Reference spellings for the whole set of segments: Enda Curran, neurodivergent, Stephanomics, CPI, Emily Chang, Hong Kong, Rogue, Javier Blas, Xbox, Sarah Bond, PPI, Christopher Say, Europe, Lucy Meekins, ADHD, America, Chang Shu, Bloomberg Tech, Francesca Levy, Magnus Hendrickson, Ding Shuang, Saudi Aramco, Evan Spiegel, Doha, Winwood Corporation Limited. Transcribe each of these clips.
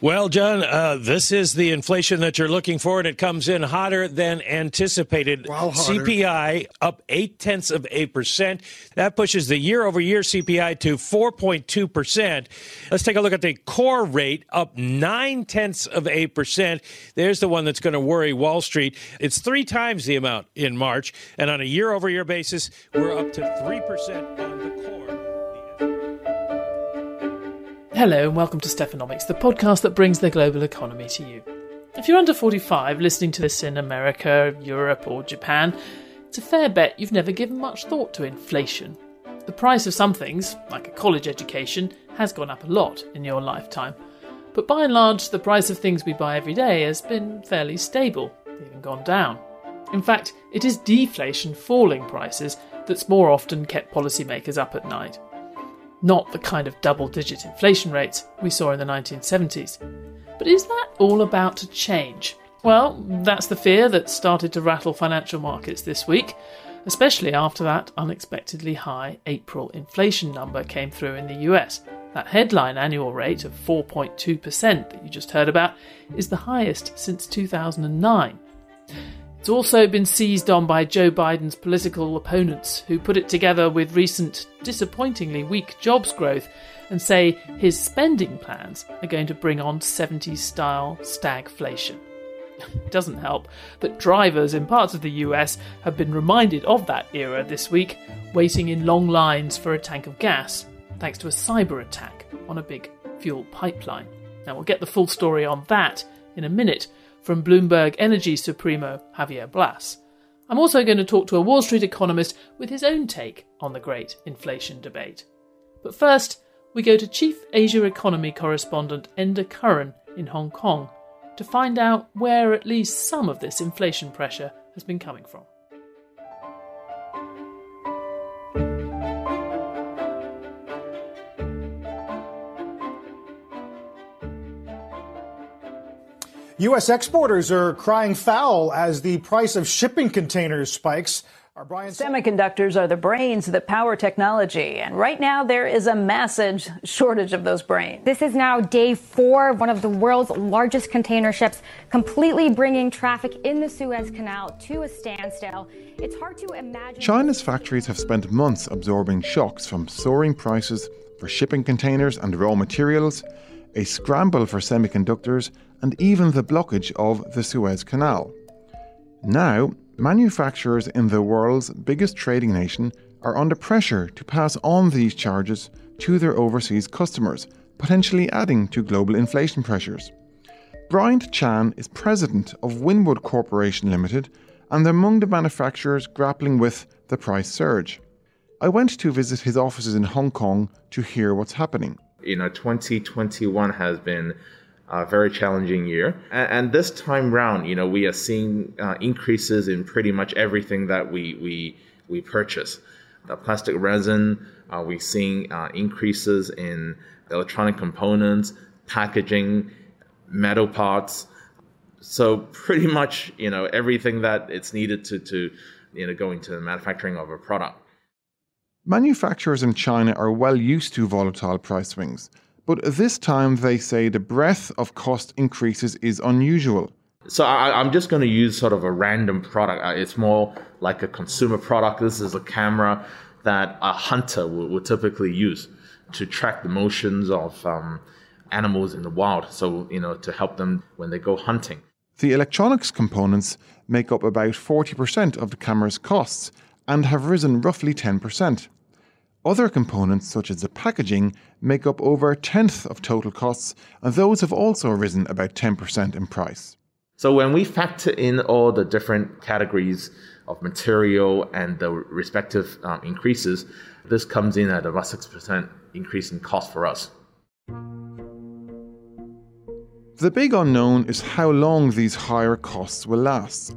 Well, John, this is the inflation that you're looking for, and it comes in hotter than anticipated. Wow, hotter. CPI up 0.8%. That pushes the year-over-year CPI to 4.2%. Let's take a look at the core rate, up 0.9%. There's the one that's going to worry Wall Street. It's 3 times the amount in March, and on a year-over-year basis, we're up to 3% on the core. Hello and welcome to Stephanomics, the podcast that brings the global economy to you. If you're under 45 listening to this in America, Europe or Japan, it's a fair bet you've never given much thought to inflation. The price of some things, like a college education, has gone up a lot in your lifetime. But by and large, the price of things we buy every day has been fairly stable, even gone down. In fact, it is deflation, falling prices, that's more often kept policymakers up at night. Not the kind of double-digit inflation rates we saw in the 1970s. But is that all about to change? Well, that's the fear that started to rattle financial markets this week, especially after that unexpectedly high April inflation number came through in the US. That headline annual rate of 4.2% that you just heard about is the highest since 2009. It's also been seized on by Joe Biden's political opponents, who put it together with recent disappointingly weak jobs growth and say his spending plans are going to bring on 70s-style stagflation. It doesn't help that drivers in parts of the US have been reminded of that era this week, waiting in long lines for a tank of gas, thanks to a cyber attack on a big fuel pipeline. Now we'll get the full story on that in a minute, from Bloomberg Energy Supremo Javier Blas. I'm also going to talk to a Wall Street economist with his own take on the great inflation debate. But first, we go to Chief Asia Economy Correspondent Enda Curran in Hong Kong to find out where at least some of this inflation pressure has been coming from. U.S. exporters are crying foul as the price of shipping containers spikes. Semiconductors are the brains that power technology, and right now there is a massive shortage of those brains. This is now day 4 of one of the world's largest container ships, completely bringing traffic in the Suez Canal to a standstill. It's hard to imagine. China's factories have spent months absorbing shocks from soaring prices for shipping containers and raw materials, a scramble for semiconductors, and even the blockage of the Suez Canal. Now, manufacturers in the world's biggest trading nation are under pressure to pass on these charges to their overseas customers, potentially adding to global inflation pressures. Brian Chan is president of Winwood Corporation Limited and among the manufacturers grappling with the price surge. I went to visit his offices in Hong Kong to hear what's happening. 2021 has been a very challenging year. And this time round, we are seeing increases in pretty much everything that we purchase. The plastic resin, we're seeing increases in electronic components, packaging, metal parts. So pretty much, everything that it's needed to go into the manufacturing of a product. Manufacturers in China are well used to volatile price swings, but this time they say the breadth of cost increases is unusual. So I'm just going to use sort of a random product. It's more like a consumer product. This is a camera that a hunter will typically use to track the motions of animals in the wild, so to help them when they go hunting. The electronics components make up about 40% of the camera's costs and have risen roughly 10%. Other components, such as the packaging, make up over a tenth of total costs, and those have also risen about 10% in price. So when we factor in all the different categories of material and the respective increases, this comes in at about 6% increase in cost for us. The big unknown is how long these higher costs will last.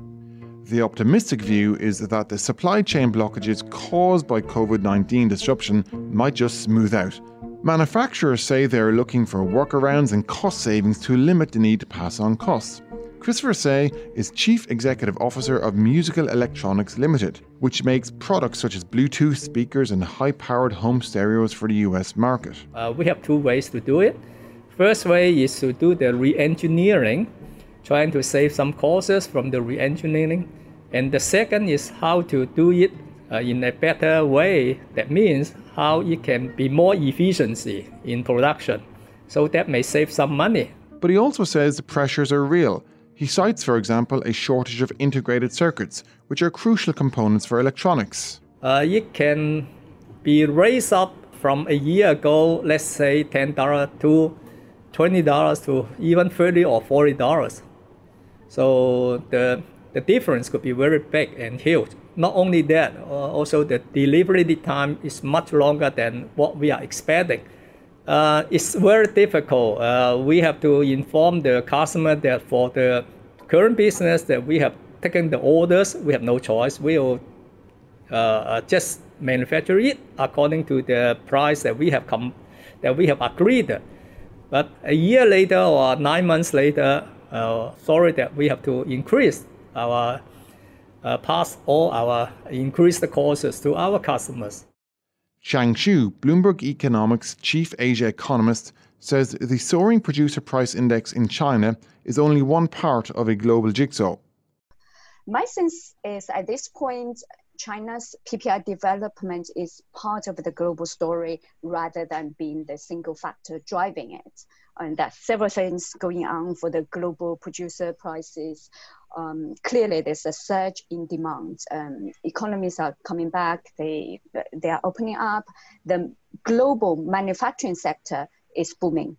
The optimistic view is that the supply chain blockages caused by COVID-19 disruption might just smooth out. Manufacturers say they're looking for workarounds and cost savings to limit the need to pass on costs. Christopher Say is Chief Executive Officer of Musical Electronics Limited, which makes products such as Bluetooth speakers and high-powered home stereos for the US market. We have two ways to do it. First way is to do the re-engineering, trying to save some costs from the re-engineering. And the second is how to do it in a better way. That means how it can be more efficiency in production. So that may save some money. But he also says the pressures are real. He cites, for example, a shortage of integrated circuits, which are crucial components for electronics. It can be raised up from a year ago, let's say $10 to $20 to even $30 or $40. So the difference could be very big and huge. Not only that, also the delivery time is much longer than what we are expecting. It's very difficult. We have to inform the customer that for the current business that we have taken the orders, we have no choice. We will just manufacture it according to the price that we have agreed. But a year later or 9 months later, sorry, that we have to increase our pass all our increased costs to our customers. Chang Shu, Bloomberg Economics chief Asia economist, says the soaring producer price index in China is only one part of a global jigsaw. My sense is at this point, China's PPI development is part of the global story rather than being the single factor driving it. And that's several things going on for the global producer prices. Clearly, there's a surge in demand. Economies are coming back. They are opening up. The global manufacturing sector is booming.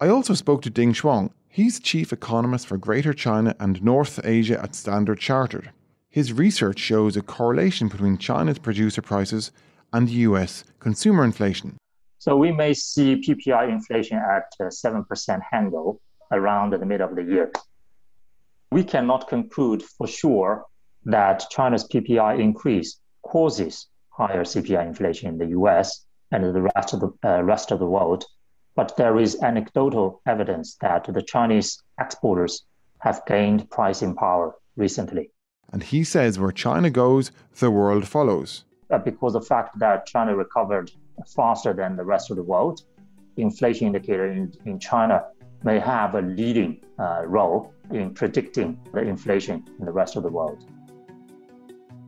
I also spoke to Ding Shuang. He's chief economist for Greater China and North Asia at Standard Chartered. His research shows a correlation between China's producer prices and US consumer inflation. So we may see PPI inflation at 7% handle around the mid of the year. We cannot conclude for sure that China's PPI increase causes higher CPI inflation in the US and the rest of the world, but there is anecdotal evidence that the Chinese exporters have gained pricing power recently. And he says where China goes, the world follows. Because the fact that China recovered faster than the rest of the world, inflation indicator in China may have a leading role in predicting the inflation in the rest of the world.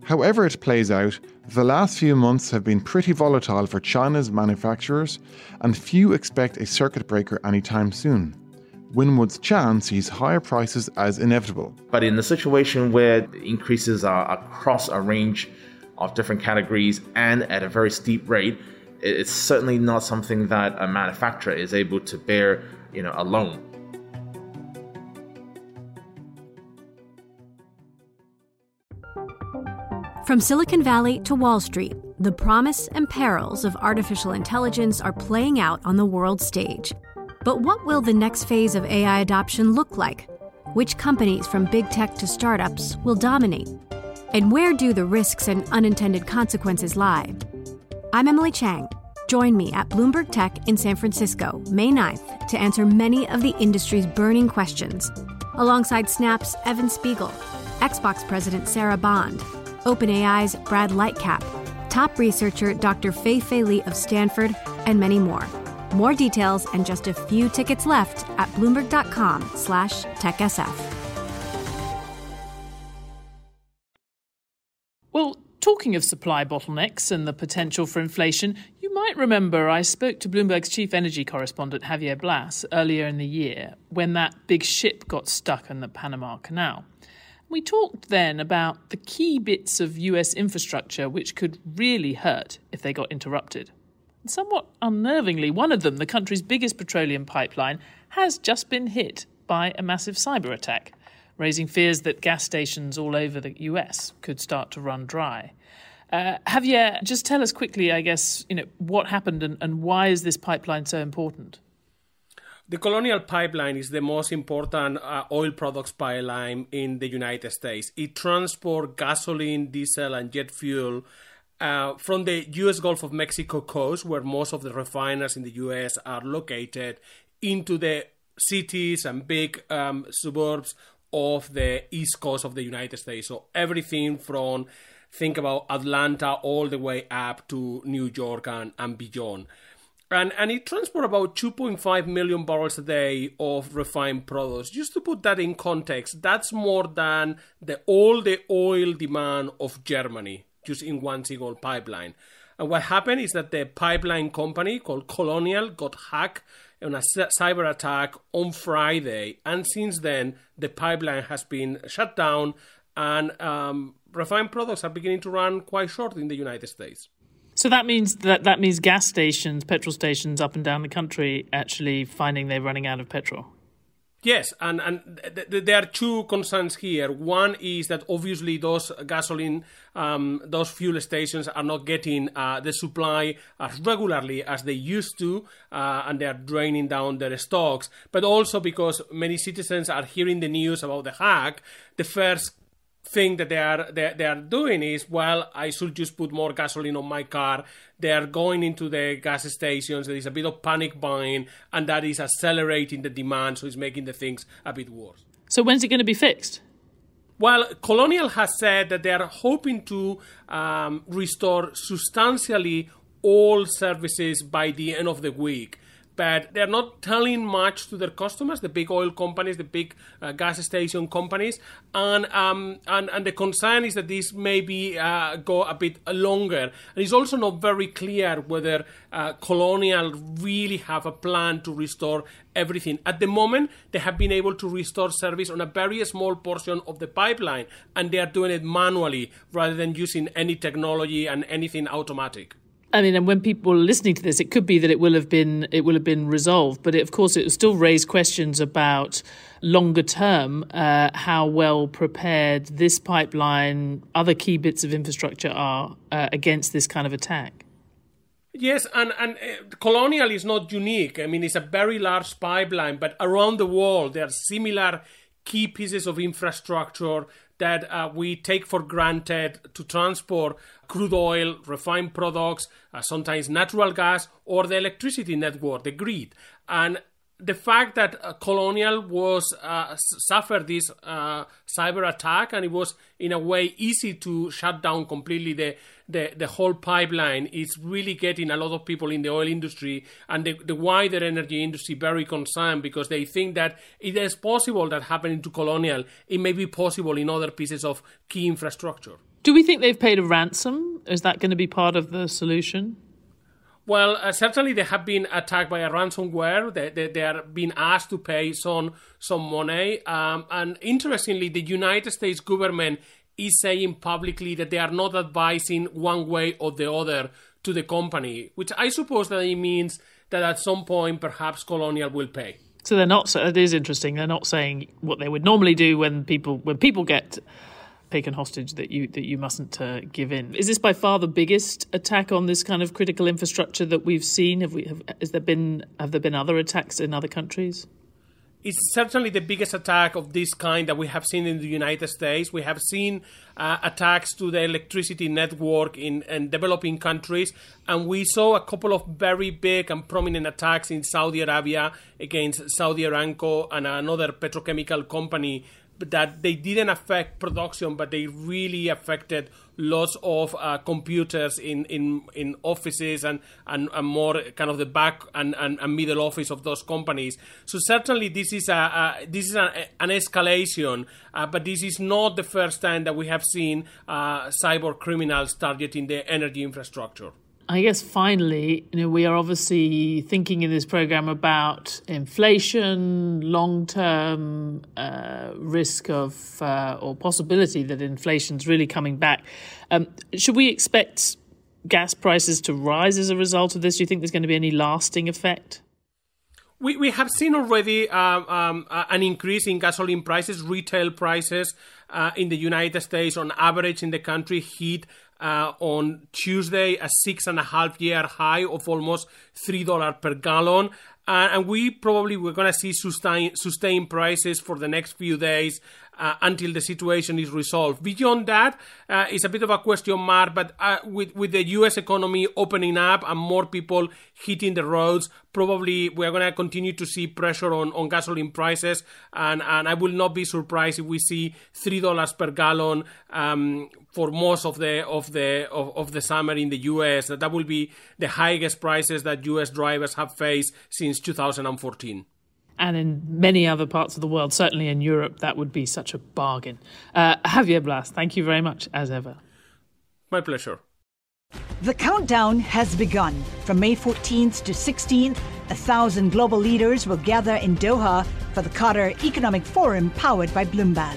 However it plays out, the last few months have been pretty volatile for China's manufacturers, and few expect a circuit breaker anytime soon. Winwood's Chan sees higher prices as inevitable. But in a situation where increases are across a range of different categories and at a very steep rate, it's certainly not something that a manufacturer is able to bear, alone. From Silicon Valley to Wall Street, the promise and perils of artificial intelligence are playing out on the world stage. But what will the next phase of AI adoption look like? Which companies, from big tech to startups, will dominate? And where do the risks and unintended consequences lie? I'm Emily Chang. Join me at Bloomberg Tech in San Francisco, May 9th, to answer many of the industry's burning questions, alongside Snap's Evan Spiegel, Xbox President Sarah Bond, OpenAI's Brad Lightcap, top researcher Dr. Fei-Fei Li of Stanford, and many more. More details and just a few tickets left at Bloomberg.com/TechSF. Well, talking of supply bottlenecks and the potential for inflation, you might remember I spoke to Bloomberg's chief energy correspondent, Javier Blas, earlier in the year when that big ship got stuck in the Panama Canal. We talked then about the key bits of US infrastructure which could really hurt if they got interrupted. And somewhat unnervingly, one of them, the country's biggest petroleum pipeline, has just been hit by a massive cyber attack, raising fears that gas stations all over the US could start to run dry. Javier, just tell us quickly, I guess, what happened and why is this pipeline so important? The Colonial Pipeline is the most important oil products pipeline in the United States. It transports gasoline, diesel, and jet fuel from the U.S. Gulf of Mexico coast, where most of the refiners in the U.S. are located, into the cities and big suburbs of the east coast of the United States. So everything from, think about Atlanta all the way up to New York and beyond. And it transports about 2.5 million barrels a day of refined products. Just to put that in context, that's more than all the oil demand of Germany, just in one single pipeline. And what happened is that the pipeline company called Colonial got hacked in a cyber attack on Friday. And since then, the pipeline has been shut down and refined products are beginning to run quite short in the United States. So that means gas stations, petrol stations up and down the country actually finding they're running out of petrol. Yes, and there are two concerns here. One is that obviously those gasoline, those fuel stations are not getting the supply as regularly as they used to, and they are draining down their stocks. But also because many citizens are hearing the news about the hack, the first thing that they are doing is, well, I should just put more gasoline on my car. They are going into the gas stations. There is a bit of panic buying, and that is accelerating the demand, so it's making the things a bit worse. So when's it going to be fixed? Well, Colonial has said that they are hoping to restore substantially all services by the end of the week. But they're not telling much to their customers, the big oil companies, the big gas station companies. And the concern is that this may be go a bit longer. And it's also not very clear whether Colonial really have a plan to restore everything. At the moment, they have been able to restore service on a very small portion of the pipeline, and they are doing it manually rather than using any technology and anything automatic. I mean, and when people are listening to this, it could be that it will have been resolved. But it, of course, it will still raise questions about longer term, how well prepared this pipeline, other key bits of infrastructure are against this kind of attack. Yes, and Colonial is not unique. I mean, it's a very large pipeline, but around the world, there are similar key pieces of infrastructure that we take for granted to transport crude oil, refined products, sometimes natural gas, or the electricity network, the grid. And the fact that Colonial was suffered this cyber attack, and it was in a way easy to shut down completely the whole pipeline, is really getting a lot of people in the oil industry and the wider energy industry very concerned, because they think that it is possible that happening to Colonial, it may be possible in other pieces of key infrastructure. Do we think they've paid a ransom? Is that going to be part of the solution? Well, certainly they have been attacked by a ransomware. They are being asked to pay some money. And interestingly, the United States government is saying publicly that they are not advising one way or the other to the company, which I suppose that it means that at some point perhaps Colonial will pay. So they're not. So it is interesting. They're not saying what they would normally do when people get taken hostage, that you mustn't give in. Is this by far the biggest attack on this kind of critical infrastructure that we've seen? Have there been other attacks in other countries? It's certainly the biggest attack of this kind that we have seen in the United States. We have seen attacks to the electricity network in developing countries. And we saw a couple of very big and prominent attacks in Saudi Arabia against Saudi Aramco and another petrochemical company, that they didn't affect production, but they really affected lots of computers in offices and more kind of the back and middle office of those companies. So certainly this is an escalation, but this is not the first time that we have seen cyber criminals targeting the energy infrastructure. I guess finally, we are obviously thinking in this program about inflation, long-term risk of or possibility that inflation's really coming back. Should we expect gas prices to rise as a result of this? Do you think there's going to be any lasting effect? We have seen already an increase in gasoline prices, retail prices in the United States. On average in the country, hit on Tuesday a 6.5-year high of almost $3 per gallon. And we're going to see sustained prices for the next few days until the situation is resolved. Beyond that, it's a bit of a question mark, but with the U.S. economy opening up and more people hitting the roads, probably we're going to continue to see pressure on gasoline prices. And I will not be surprised if we see $3 per gallon for most of the summer in the U.S. That will be the highest prices that U.S. drivers have faced since 2014. And in many other parts of the world, certainly in Europe, that would be such a bargain. Javier Blas, thank you very much, as ever. My pleasure. The countdown has begun. From May 14th to 16th, 1,000 global leaders will gather in Doha for the Qatar Economic Forum, powered by Bloomberg.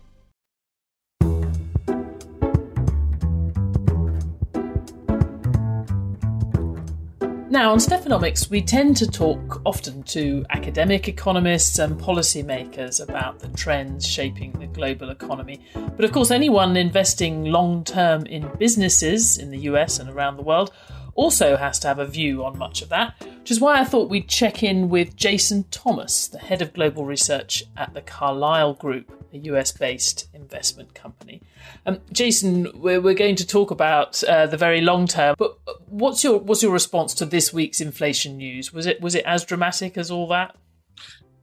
Now, on Stephanomics, we tend to talk often to academic economists and policymakers about the trends shaping the global economy. But of course, anyone investing long-term in businesses in the US and around the world also has to have a view on much of that, which is why I thought we'd check in with Jason Thomas, the head of global research at the Carlyle Group, a US-based investment company. Jason, we're going to talk about the very long term, but what's your response to this week's inflation news? Was it as dramatic as all that?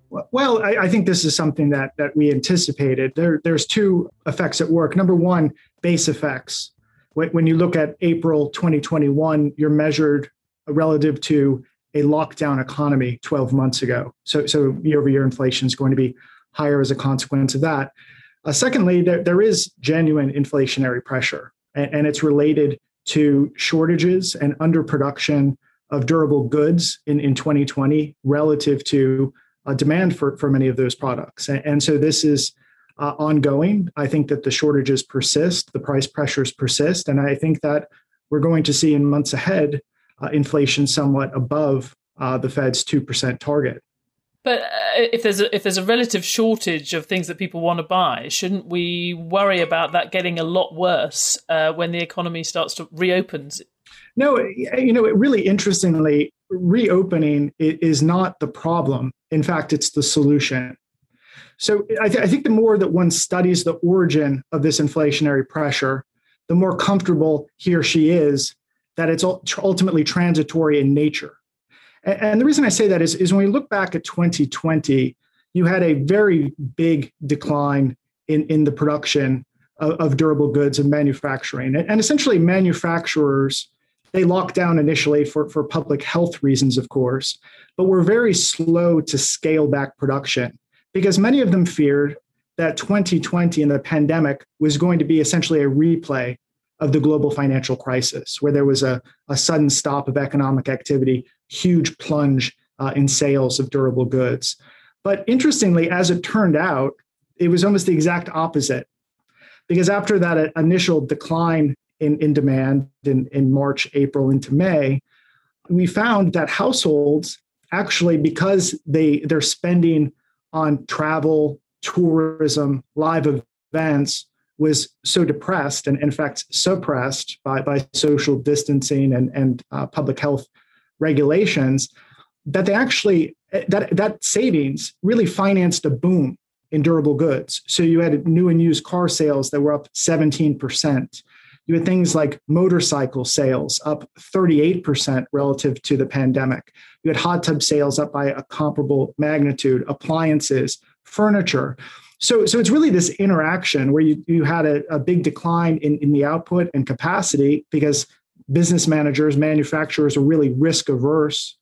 Well, I think this is something that we anticipated. There's two effects at work. Number one, base effects. When you look at April 2021, you're measured relative to a lockdown economy 12 months ago. So year-over-year inflation is going to be higher as a consequence of that. Secondly, there is genuine inflationary pressure, and it's related to shortages and underproduction of durable goods in 2020 relative to demand for many of those products. And so this is ongoing. I think that the shortages persist, the price pressures persist, and I think that we're going to see in months ahead inflation somewhat above the Fed's 2% target. But if there's a relative shortage of things that people want to buy, shouldn't we worry about that getting a lot worse when the economy starts to reopen? No, really interestingly, reopening is not the problem. In fact, it's the solution. So I think the more that one studies the origin of this inflationary pressure, the more comfortable he or she is that it's ultimately transitory in nature. And the reason I say that is when we look back at 2020, you had a very big decline in the production of durable goods and manufacturing. And essentially manufacturers, they locked down initially for public health reasons, of course, but were very slow to scale back production because many of them feared that 2020 and the pandemic was going to be essentially a replay of the global financial crisis, where there was a sudden stop of economic activity, huge plunge in sales of durable goods. But interestingly, as it turned out, it was almost the exact opposite. Because after that initial decline in demand in March, April into May, we found that households actually, because their spending on travel, tourism, live events was so depressed and in fact suppressed by social distancing and public health regulations, that they actually, that savings really financed a boom in durable goods. So you had new and used car sales that were up 17%. You had things like motorcycle sales up 38% relative to the pandemic. You had hot tub sales up by a comparable magnitude, appliances, furniture. So it's really this interaction where you had a big decline in the output and capacity because business managers, manufacturers are really risk averse,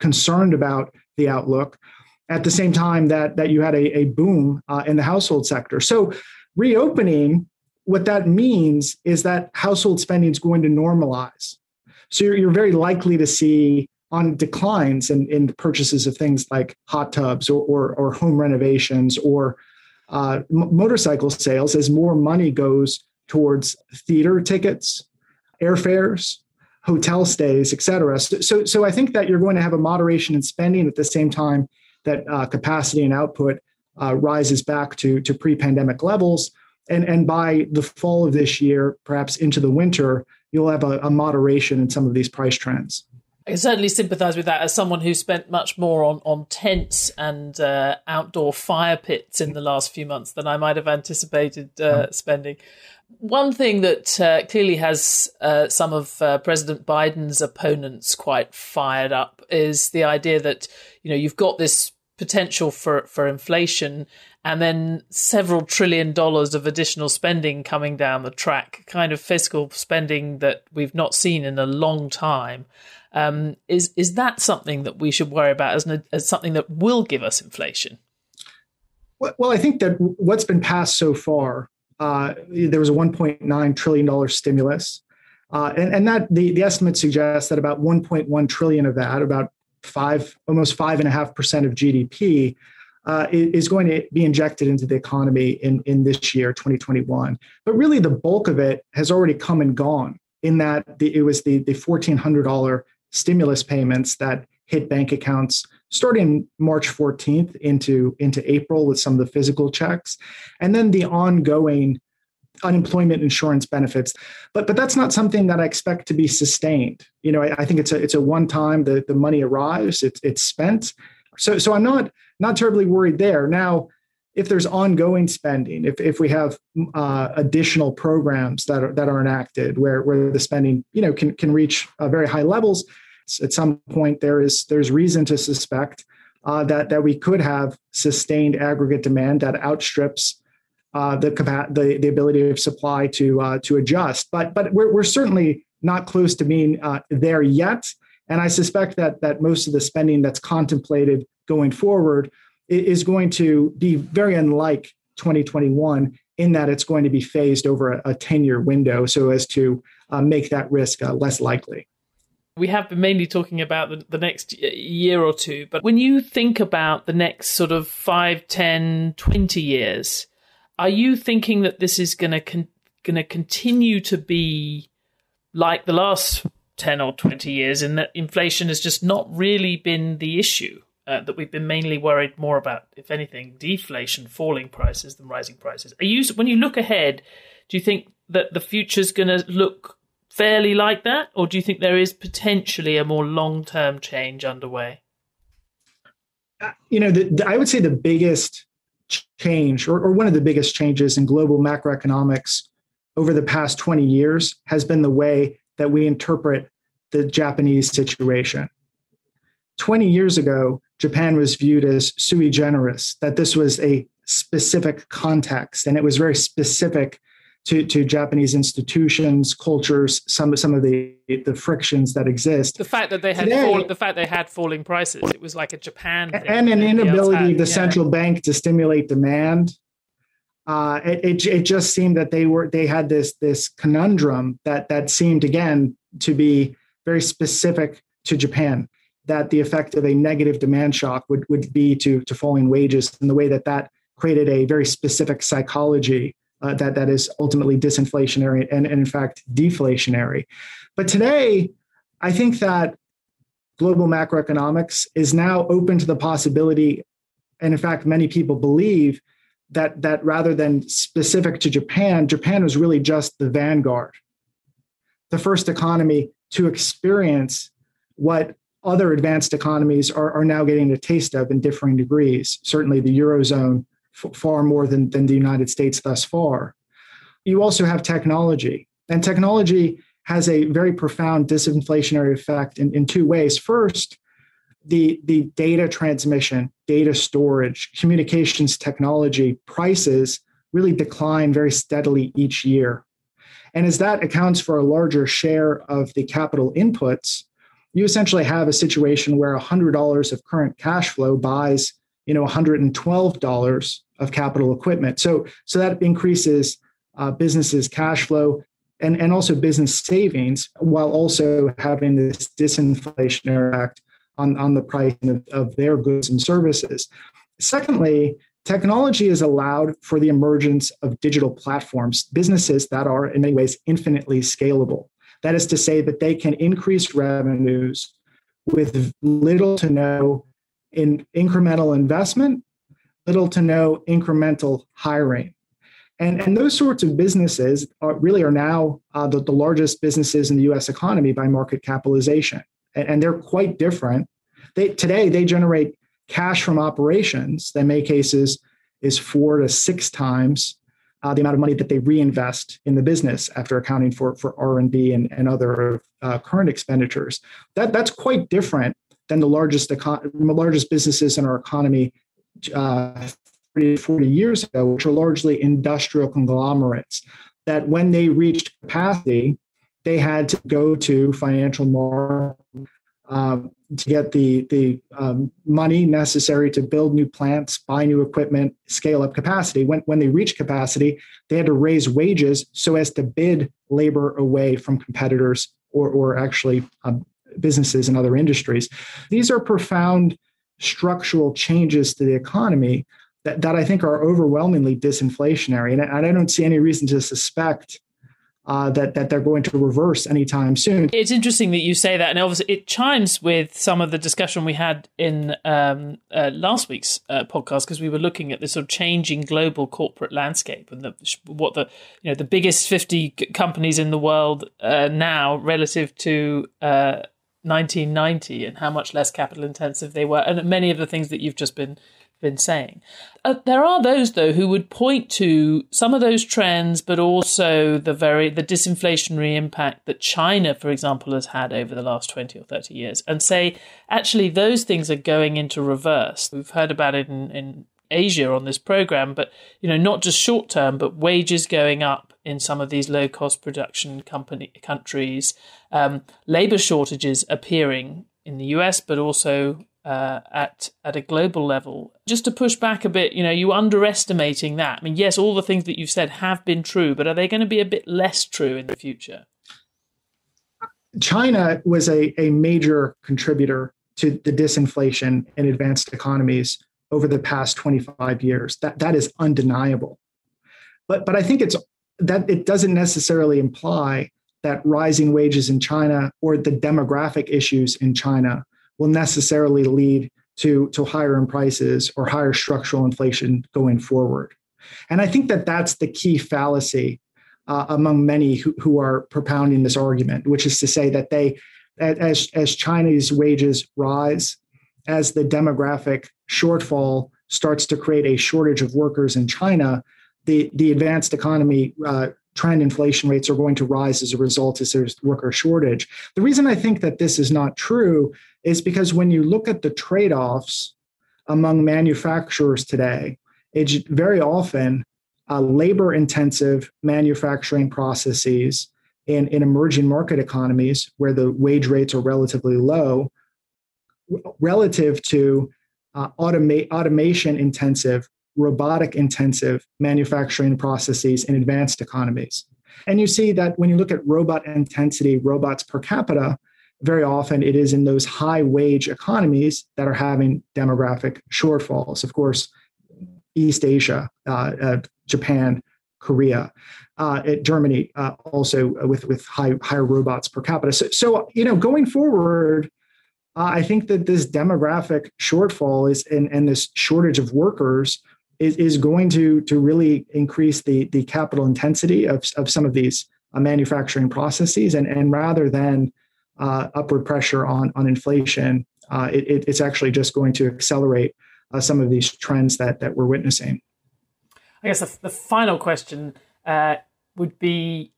concerned about the outlook, at the same time that you had a boom in the household sector. So reopening, what that means is that household spending is going to normalize. So you're very likely to see on declines in the purchases of things like hot tubs or home renovations or motorcycle sales as more money goes towards theater tickets, airfares, hotel stays, et cetera. So I think that you're going to have a moderation in spending at the same time that capacity and output rises back to pre-pandemic levels. And by the fall of this year, perhaps into the winter, you'll have a moderation in some of these price trends. I can certainly sympathise with that as someone who spent much more on tents and outdoor fire pits in the last few months than I might have anticipated spending. One thing that clearly has some of President Biden's opponents quite fired up is the idea that, you know, you've got this potential for inflation and then several $trillions of additional spending coming down the track, kind of fiscal spending that we've not seen in a long time. Is that something that we should worry about as something that will give us inflation? Well, I think that what's been passed so far, there was a $1.9 trillion stimulus. And that the estimate suggests that about $1.1 trillion of that, about almost 5.5% of GDP, is going to be injected into the economy in this year, 2021. But really the bulk of it has already come and gone, in that it was the $1,400 stimulus payments that hit bank accounts starting March 14th into April with some of the physical checks, and then the ongoing unemployment insurance benefits. But that's not something that I expect to be sustained. You know, I think it's a one-time, the money arrives, it's spent. So I'm not terribly worried there. Now, if there's ongoing spending, if we have additional programs that are enacted where the spending, you know, can reach very high levels, at some point there's reason to suspect that we could have sustained aggregate demand that outstrips the ability of supply to adjust. But we're certainly not close to being there yet, and I suspect that most of the spending that's contemplated going forward is going to be very unlike 2021 in that it's going to be phased over a 10-year window so as to make that risk less likely. We have been mainly talking about the next year or two, but when you think about the next sort of 5, 10, 20 years, are you thinking that this is going to continue to be like the last 10 or 20 years in that inflation has just not really been the issue? That we've been mainly worried more about, if anything, deflation, falling prices than rising prices. When you look ahead, do you think that the future's going to look fairly like that? Or do you think there is potentially a more long-term change underway? You know, I would say the biggest change or one of the biggest changes in global macroeconomics over the past 20 years has been the way that we interpret the Japanese situation. 20 years ago, Japan was viewed as sui generis, that this was a specific context, and it was very specific to Japanese institutions, cultures, some of the frictions that exist. The fact that they had falling prices, it was like a Japan thing, and an inability of the central bank to stimulate demand. It just seemed that they had this conundrum that seemed again to be very specific to Japan, that the effect of a negative demand shock would be to falling wages, and the way that created a very specific psychology that is ultimately disinflationary and in fact deflationary. But today, I think that global macroeconomics is now open to the possibility, and in fact, many people believe that rather than specific to Japan, Japan was really just the vanguard, the first economy to experience what other advanced economies are now getting a taste of in differing degrees, certainly the Eurozone far more than the United States thus far. You also have technology, and technology has a very profound disinflationary effect in two ways. First, the data transmission, data storage, communications technology prices really decline very steadily each year. And as that accounts for a larger share of the capital inputs, you essentially have a situation where $100 of current cash flow buys, $112 of capital equipment. So that increases businesses' cash flow and also business savings, while also having this disinflationary effect on the price of their goods and services. Secondly, technology has allowed for the emergence of digital platforms, businesses that are in many ways infinitely scalable. That is to say that they can increase revenues with little to no in incremental investment, little to no incremental hiring. And those sorts of businesses are now the largest businesses in the U.S. economy by market capitalization. And they're quite different. Today, they generate cash from operations that in many cases is 4 to 6 times the amount of money that they reinvest in the business after accounting for R&D and other current expenditures. That's quite different than the largest businesses in our economy 30, 40 years ago, which are largely industrial conglomerates that when they reached capacity, they had to go to financial markets to get the money necessary to build new plants, buy new equipment, scale up capacity. When they reached capacity, they had to raise wages so as to bid labor away from competitors or actually businesses and other industries. These are profound structural changes to the economy that I think are overwhelmingly disinflationary. And I don't see any reason to suspect that they're going to reverse anytime soon. It's interesting that you say that, and obviously it chimes with some of the discussion we had in last week's podcast, because we were looking at the sort of changing global corporate landscape and the biggest 50 companies in the world now relative to 1990, and how much less capital intensive they were, and many of the things that you've just been saying. There are those, though, who would point to some of those trends, but also the disinflationary impact that China, for example, has had over the last 20 or 30 years, and say, actually, those things are going into reverse. We've heard about it in Asia on this program, but not just short term, but wages going up in some of these low cost production countries, labor shortages appearing in the US, but also at a global level. Just to push back a bit, you're underestimating that. I mean, yes, all the things that you've said have been true, but are they going to be a bit less true in the future? China was a major contributor to the disinflation in advanced economies over the past 25 years. That is undeniable. But I think it doesn't necessarily imply that rising wages in China or the demographic issues in China will necessarily lead to higher in prices or higher structural inflation going forward. And I think that's the key fallacy among many who are propounding this argument, which is to say that as Chinese wages rise, as the demographic shortfall starts to create a shortage of workers in China, the advanced economy trend inflation rates are going to rise as a result as there's worker shortage. The reason I think that this is not true is because when you look at the trade-offs among manufacturers today, it's very often labor-intensive manufacturing processes in emerging market economies where the wage rates are relatively low relative to automation-intensive, robotic-intensive manufacturing processes in advanced economies. And you see that when you look at robot intensity, robots per capita, very often it is in those high-wage economies that are having demographic shortfalls. Of course, East Asia, Japan, Korea, Germany, also with higher robots per capita. So going forward, I think that this demographic shortfall and this shortage of workers is going to really increase the capital intensity of some of these manufacturing processes, and rather than upward pressure on inflation, it's actually just going to accelerate some of these trends that we're witnessing. I guess the final question would be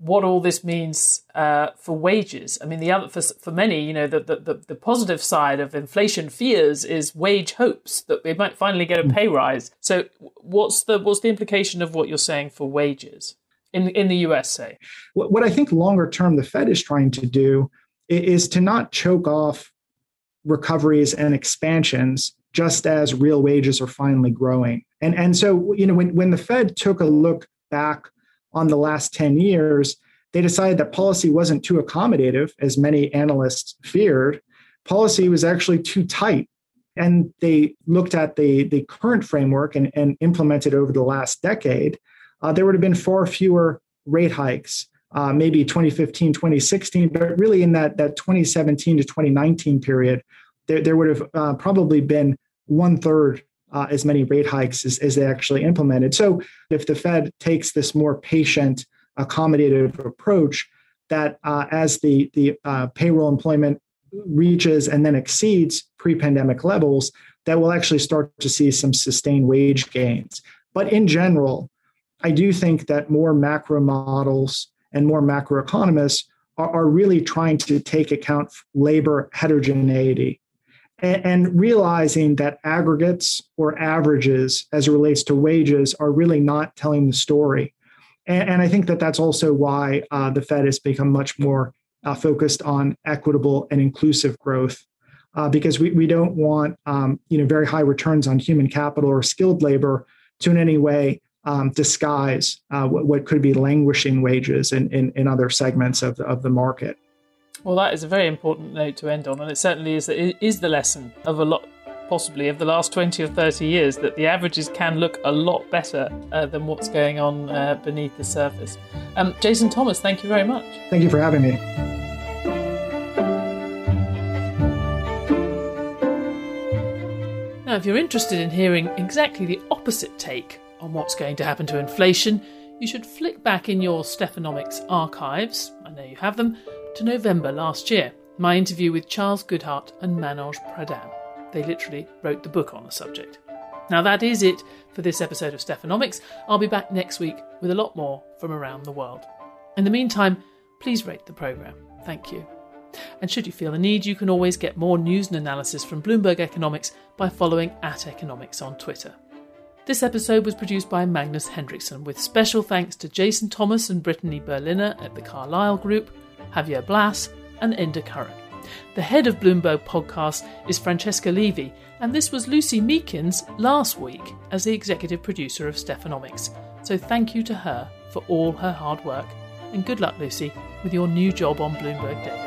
what all this means for wages. I mean, for many, you know, the positive side of inflation fears is wage hopes that we might finally get a pay rise. So, what's the implication of what you're saying for wages in the US? Say, what I think longer term the Fed is trying to do is to not choke off recoveries and expansions just as real wages are finally growing. And so, you know, when the Fed took a look back on the last 10 years, they decided that policy wasn't too accommodative, as many analysts feared. Policy was actually too tight. And they looked at the current framework and implemented over the last decade. There would have been far fewer rate hikes, maybe 2015, 2016, but really in that 2017 to 2019 period, there would have probably been one-third as many rate hikes as they actually implemented. So if the Fed takes this more patient, accommodative approach that as the payroll employment reaches and then exceeds pre-pandemic levels, that we'll actually start to see some sustained wage gains. But in general, I do think that more macro models and more macroeconomists are really trying to take account of labor heterogeneity and realizing that aggregates or averages as it relates to wages are really not telling the story. And I think that that's also why the Fed has become much more focused on equitable and inclusive growth, because we don't want very high returns on human capital or skilled labor to in any way disguise what could be languishing wages in other segments of the market. Well, that is a very important note to end on, and it certainly is the lesson of a lot, possibly, of the last 20 or 30 years, that the averages can look a lot better than what's going on beneath the surface. Jason Thomas, thank you very much. Thank you for having me. Now, if you're interested in hearing exactly the opposite take on what's going to happen to inflation, you should flick back in your Stephanomics archives, I know you have them, to November last year, my interview with Charles Goodhart and Manoj Pradhan. They literally wrote the book on the subject. Now that is it for this episode of Stephanomics. I'll be back next week with a lot more from around the world. In the meantime, please rate the programme. Thank you. And should you feel the need, you can always get more news and analysis from Bloomberg Economics by following @economics on Twitter. This episode was produced by Magnus Hendrickson, with special thanks to Jason Thomas and Brittany Berliner at the Carlyle Group, Javier Blas and Enda Curran. The head of Bloomberg Podcast is Francesca Levy, and this was Lucy Meekins last week as the executive producer of Stephanomics. So thank you to her for all her hard work, and good luck, Lucy, with your new job on Bloomberg Daybreak.